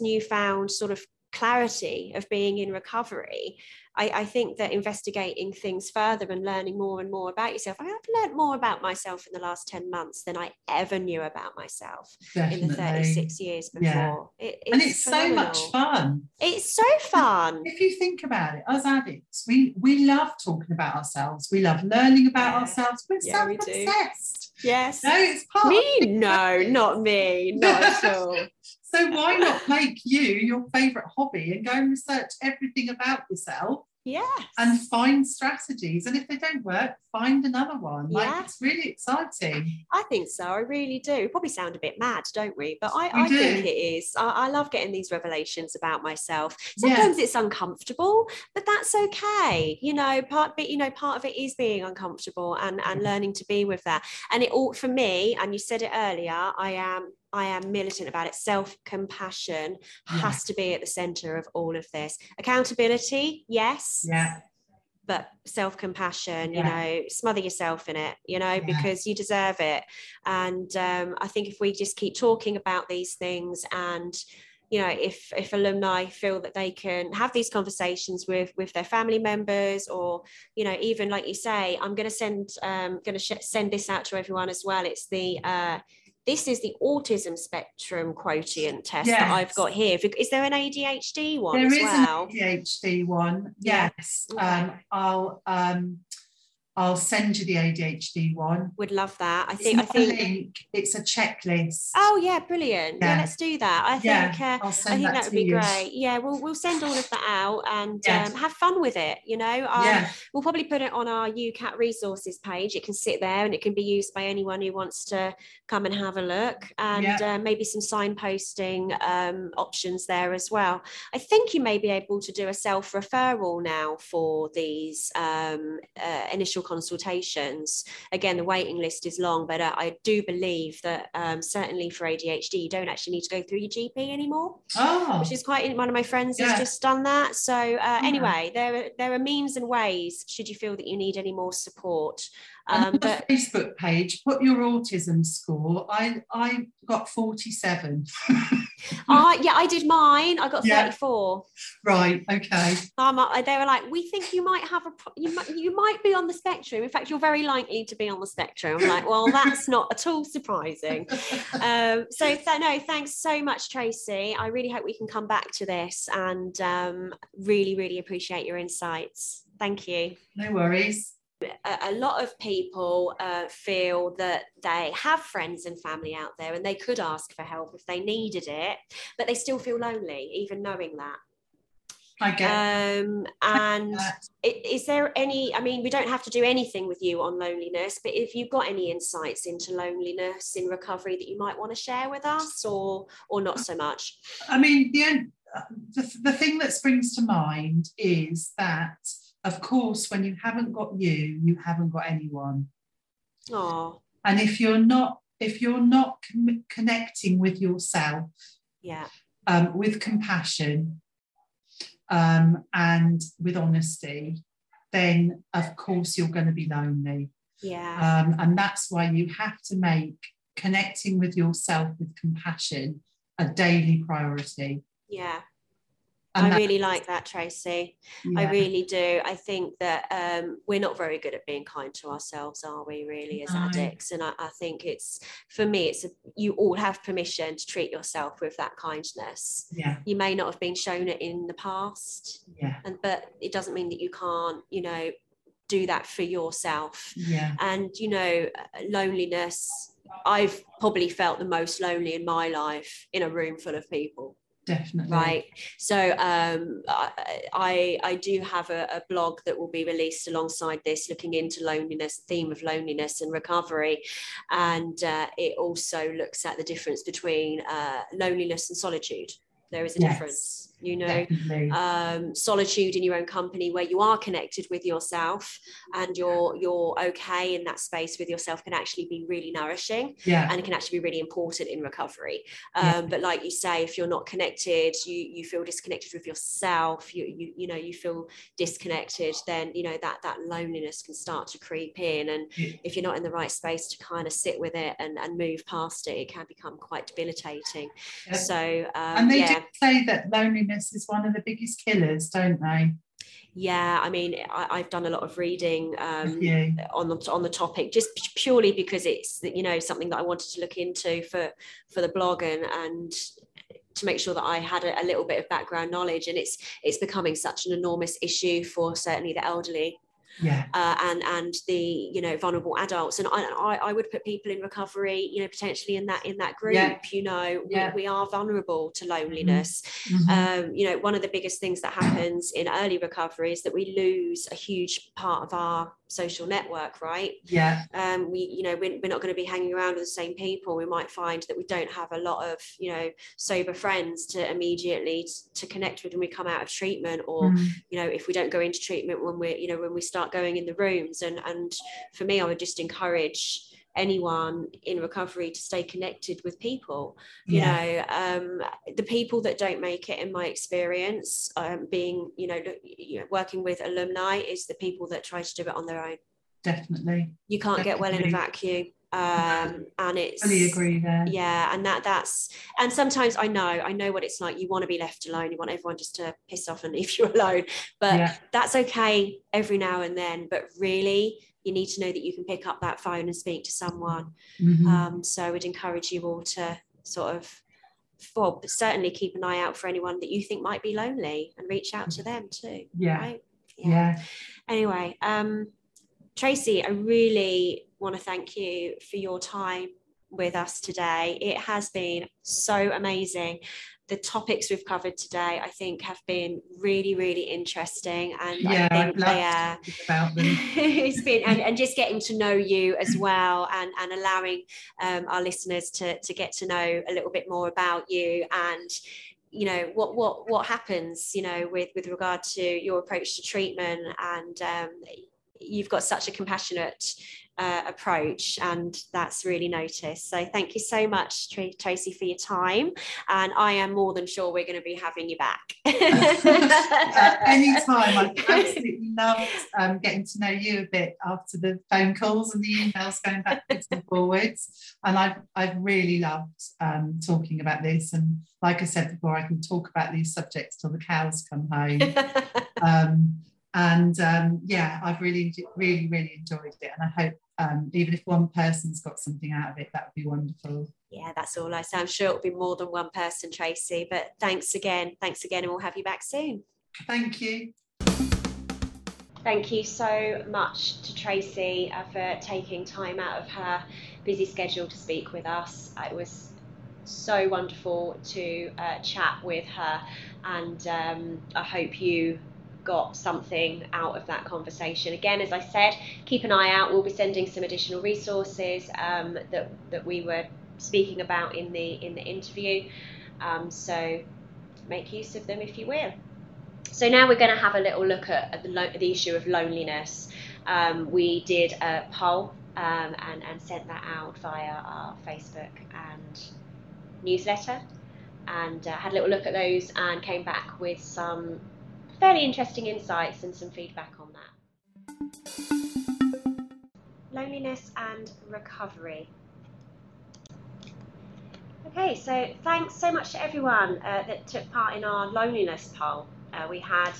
newfound sort of clarity of being in recovery, I think that investigating things further and learning more and more about yourself. I mean, I've learned more about myself in the last 10 months than I ever knew about myself. Definitely. In the 36 years before. Yeah. It's phenomenal. So much fun. It's so fun. If you think about it, us addicts, we love talking about ourselves. We love learning about ourselves. We're self-obsessed. Yes. No, it's part of me. No, not me. Not at all. So why not make your favourite hobby and go and research everything about yourself? Yes. And find strategies. And if they don't work, find another one. Like, it's really exciting. I think so. I really do. We probably sound a bit mad, don't we? But I think it is. I love getting these revelations about myself. Sometimes it's uncomfortable, but that's okay. You know, part of it is being uncomfortable and learning to be with that. And it all, for me, and you said it earlier, I am militant about it. Self-compassion has to be at the centre of all of this. Accountability, yes. Yeah. But self-compassion, you know, smother yourself in it, you know, because you deserve it. And I think if we just keep talking about these things, and you know, if alumni feel that they can have these conversations with their family members, or, you know, even like you say, I'm going to send this out to everyone as well. It's the this is the autism spectrum quotient test that I've got here. Is there an ADHD one as well? There is an ADHD one, yes. Okay. I'll send you the ADHD one. Would love that. I think a link, it's a checklist. Oh yeah, brilliant. Yeah, let's do that. I think that would be great. Yeah, we'll send all of that out and have fun with it. You know, we'll probably put it on our UCAT resources page. It can sit there and it can be used by anyone who wants to come and have a look, and maybe some signposting options there as well. I think you may be able to do a self-referral now for these initial consultations. Again, the waiting list is long, but I do believe that certainly for ADHD you don't actually need to go through your GP anymore, which is quite, one of my friends has just done that. So anyway, there are means and ways should you feel that you need any more support. But Facebook page, put your autism score. I got 47. I did mine. I got 34. Right. Okay. They were like, we think you might have you might be on the spectrum. In fact, you're very likely to be on the spectrum. I'm like, well, that's not at all surprising. No, thanks so much, Tracy. I really hope we can come back to this, and really, really appreciate your insights. Thank you. No worries. a lot of people feel that they have friends and family out there and they could ask for help if they needed it, but they still feel lonely, even knowing that. I get and is there any, I mean, we don't have to do anything with you on loneliness, but if you've got any insights into loneliness in recovery that you might want to share with us, or not so much? I mean, the thing that springs to mind is that, of course, when you haven't got you, you haven't got anyone. Oh. And if you're not connecting with yourself, yeah, with compassion, and with honesty, then of course you're going to be lonely. Yeah. And that's why you have to make connecting with yourself with compassion a daily priority. Yeah. I really like that, Tracy. Yeah. I really do. I think that we're not very good at being kind to ourselves, are we, really, as addicts? And I think it's, for me, it's you all have permission to treat yourself with that kindness. Yeah. You may not have been shown it in the past, yeah, but it doesn't mean that you can't, you know, do that for yourself. Yeah. And, you know, loneliness, I've probably felt the most lonely in my life in a room full of people. Definitely. Right. So I do have a blog that will be released alongside this, looking into loneliness, the theme of loneliness and recovery. And it also looks at the difference between loneliness and solitude. There is a difference, you know, solitude in your own company where you are connected with yourself and you're okay in that space with yourself can actually be really nourishing, yeah, and it can actually be really important in recovery. But like you say, if you're not connected, you feel disconnected with yourself, you know, you feel disconnected, then, you know, that loneliness can start to creep in. And if you're not in the right space to kind of sit with it and move past it, it can become quite debilitating. Yeah. So, and they do say that loneliness is one of the biggest killers, don't they? Yeah, I mean, I've done a lot of reading on the topic, just purely because it's, you know, something that I wanted to look into for the blog and to make sure that I had a little bit of background knowledge. And it's becoming such an enormous issue for certainly the elderly. Yeah. And the, you know, vulnerable adults, and I would put people in recovery, you know, potentially in that group. Yeah. You know, yeah, we are vulnerable to loneliness. Mm-hmm. You know, one of the biggest things that happens in early recovery is that we lose a huge part of our social network, right? Yeah. We, you know, we're not going to be hanging around with the same people. We might find that we don't have a lot of, you know, sober friends to immediately to connect with when we come out of treatment, or you know, if we don't go into treatment, when we're, you know, when we start going in the rooms. And for me, I would just encourage anyone in recovery to stay connected with people, you know, the people that don't make it, in my experience, being, you know, working with alumni, is the people that try to do it on their own. Definitely. You can't get well in a vacuum. And it's, I really agree there. Yeah, and that's, and sometimes I know what it's like. You want to be left alone, you want everyone just to piss off and leave you alone, but that's okay every now and then, but really you need to know that you can pick up that phone and speak to someone. Mm-hmm. So I would encourage you all to sort of, well, certainly keep an eye out for anyone that you think might be lonely and reach out to them too. Yeah, right? Yeah. Anyway, Tracy, I really want to thank you for your time with us today. It has been so amazing. The topics we've covered today, I think, have been really, really interesting, and yeah, I think about them. It's been and just getting to know you as well, and allowing our listeners to get to know a little bit more about you, and you know what happens, you know, with regard to your approach to treatment. And you've got such a compassionate approach, and that's really noticed. So thank you so much, Tracy, for your time, and I am more than sure we're going to be having you back. Anytime. I absolutely loved getting to know you a bit after the phone calls and the emails going backwards and forwards, and I've really loved talking about this, and like I said before, I can talk about these subjects till the cows come home. And yeah, I've really enjoyed it, and I hope even if one person's got something out of it, that would be wonderful. Yeah, that's all I say. I'm sure it'll be more than one person, Tracy, but thanks again, and we'll have you back soon. Thank you. Thank you so much to Tracy for taking time out of her busy schedule to speak with us. It was so wonderful to chat with her, and I hope you got something out of that conversation. Again, as I said, keep an eye out. We'll be sending some additional resources that we were speaking about in the interview, so make use of them if you will. So now we're going to have a little look at the issue of loneliness. We did a poll and sent that out via our Facebook and newsletter, and had a little look at those and came back with some fairly interesting insights and some feedback on that. Loneliness and recovery. Okay, so thanks so much to everyone that took part in our loneliness poll. We had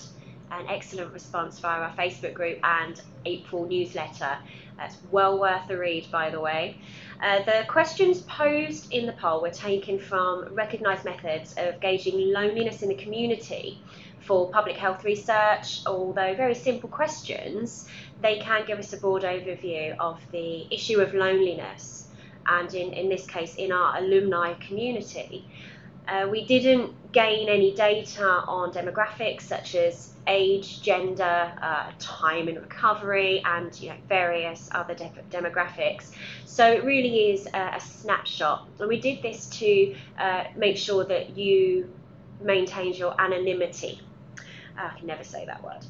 an excellent response via our Facebook group and April newsletter. That's well worth a read, by the way. The questions posed in the poll were taken from recognised methods of gauging loneliness in the community for public health research. Although very simple questions, they can give us a broad overview of the issue of loneliness, and in this case in our alumni community. We didn't gain any data on demographics such as age, gender, time in recovery, and various other demographics. So it really is a snapshot, and we did this to make sure that you maintained your anonymity. I can never say that word.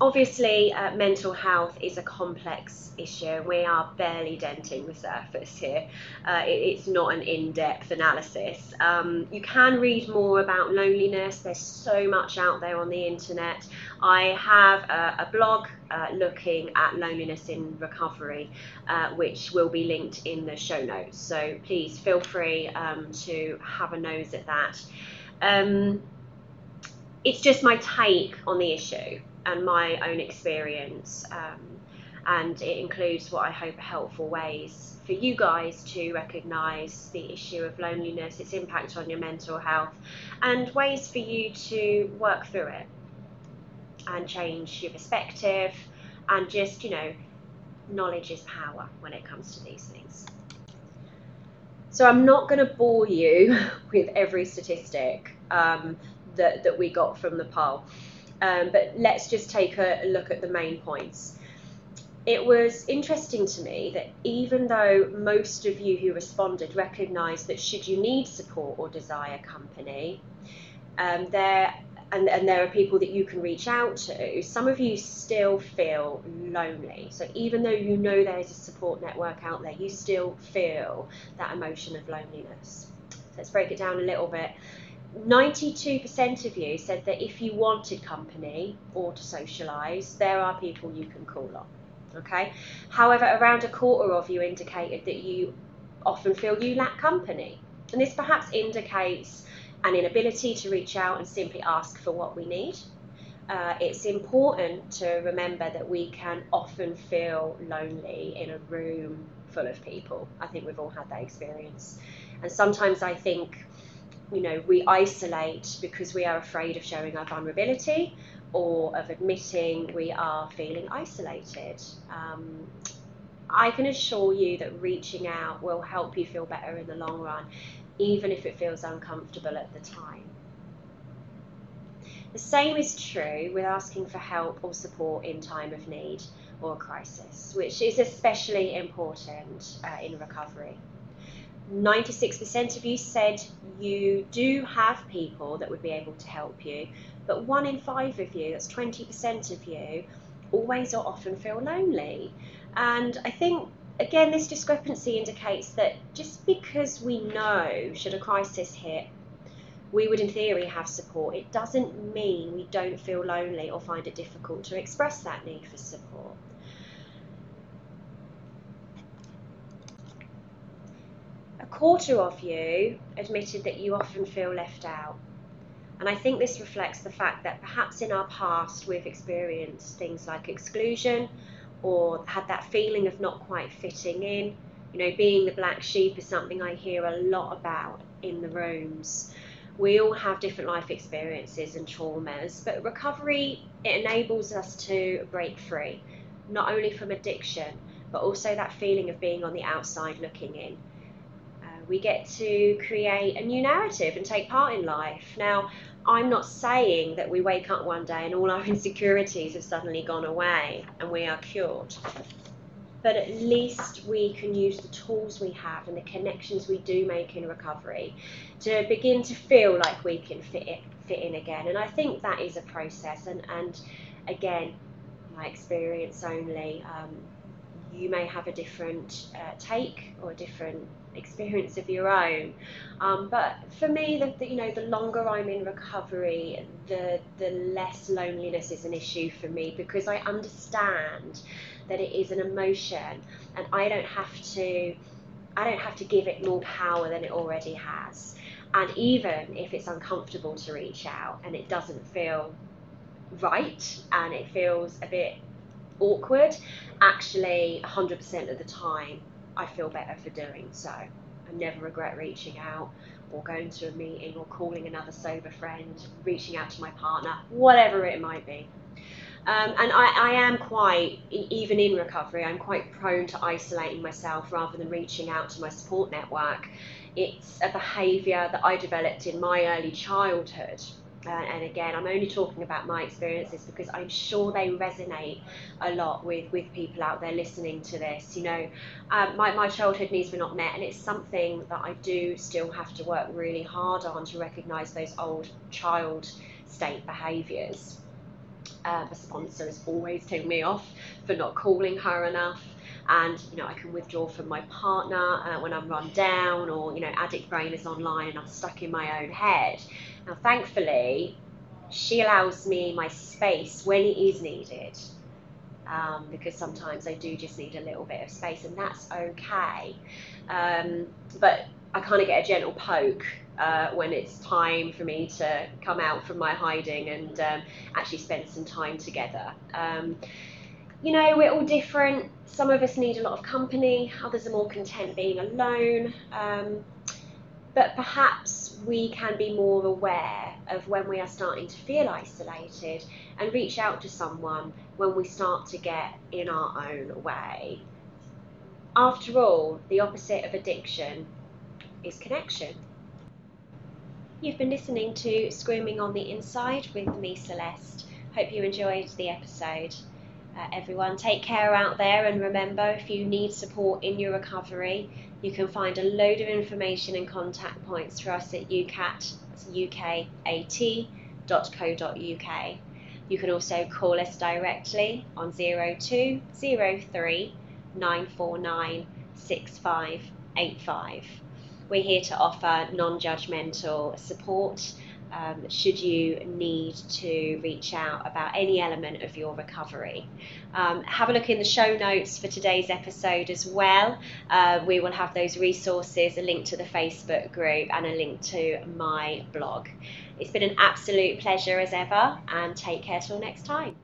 Obviously, mental health is a complex issue. We are barely denting the surface here. It's not an in-depth analysis. You can read more about loneliness. There's so much out there on the internet. I have a blog looking at loneliness in recovery, which will be linked in the show notes. So please feel free to have a nose at that. It's just my take on the issue and my own experience, and it includes what I hope are helpful ways for you guys to recognise the issue of loneliness, its impact on your mental health, and ways for you to work through it and change your perspective. And just, knowledge is power when it comes to these things. So I'm not going to bore you with every statistic that we got from the poll. But let's just take a look at the main points. It was interesting to me that even though most of you who responded recognised that should you need support or desire company, there are people that you can reach out to, some of you still feel lonely. So even though you know there is a support network out there, you still feel that emotion of loneliness. So let's break it down a little bit. 92% of you said that if you wanted company or to socialise, there are people you can call on. Okay. However, around a quarter of you indicated that you often feel you lack company, and this perhaps indicates an inability to reach out and simply ask for what we need. It's important to remember that we can often feel lonely in a room full of people. I think we've all had that experience, and sometimes I think we isolate because we are afraid of showing our vulnerability or of admitting we are feeling isolated. I can assure you that reaching out will help you feel better in the long run, even if it feels uncomfortable at the time. The same is true with asking for help or support in time of need or crisis, which is especially important in recovery. 96% of you said you do have people that would be able to help you, but 1 in 5 of you, that's 20% of you, always or often feel lonely. And I think, again, this discrepancy indicates that just because we know, should a crisis hit, we would in theory have support, it doesn't mean we don't feel lonely or find it difficult to express that need for support. A quarter of you admitted that you often feel left out, and I think this reflects the fact that perhaps in our past we've experienced things like exclusion or had that feeling of not quite fitting in. Being the black sheep is something I hear a lot about in the rooms. We all have different life experiences and traumas, but recovery, it enables us to break free, not only from addiction, but also that feeling of being on the outside looking in. We get to create a new narrative and take part in life. Now, I'm not saying that we wake up one day and all our insecurities have suddenly gone away and we are cured. But at least we can use the tools we have and the connections we do make in recovery to begin to feel like we can fit in again. And I think that is a process. And again, my experience only, you may have a different take or a different experience of your own. But for me, the longer I'm in recovery, the less loneliness is an issue for me, because I understand that it is an emotion, and I don't have to give it more power than it already has. And even if it's uncomfortable to reach out and it doesn't feel right and it feels a bit awkward, actually 100% of the time I feel better for doing so. I never regret reaching out or going to a meeting or calling another sober friend, reaching out to my partner, whatever it might be. And I am quite, even in recovery, I'm quite prone to isolating myself rather than reaching out to my support network. It's a behaviour that I developed in my early childhood. And again, I'm only talking about my experiences because I'm sure they resonate a lot with people out there listening to this. You know, my childhood needs were not met, and it's something that I do still have to work really hard on, to recognise those old child state behaviours. A sponsor is always telling me off for not calling her enough, and you know, I can withdraw from my partner when I'm run down, or you know, addict brain is online and I'm stuck in my own head. Now thankfully she allows me my space when it is needed, because sometimes I do just need a little bit of space, and that's okay. But I kind of get a gentle poke when it's time for me to come out from my hiding and actually spend some time together. You know, we're all different. Some of us need a lot of company, others are more content being alone. But perhaps we can be more aware of when we are starting to feel isolated and reach out to someone when we start to get in our own way. After all, the opposite of addiction is connection. You've been listening to Screaming on the Inside with me, Celeste. Hope you enjoyed the episode. Everyone, take care out there, and remember, if you need support in your recovery, you can find a load of information and contact points for us at UCAT, that's ucat.co.uk. You can also call us directly on 0203 949 6585. We're here to offer non-judgmental support should you need to reach out about any element of your recovery. Have a look in the show notes for today's episode as well. We will have those resources, a link to the Facebook group and a link to my blog. It's been an absolute pleasure as ever, and take care till next time.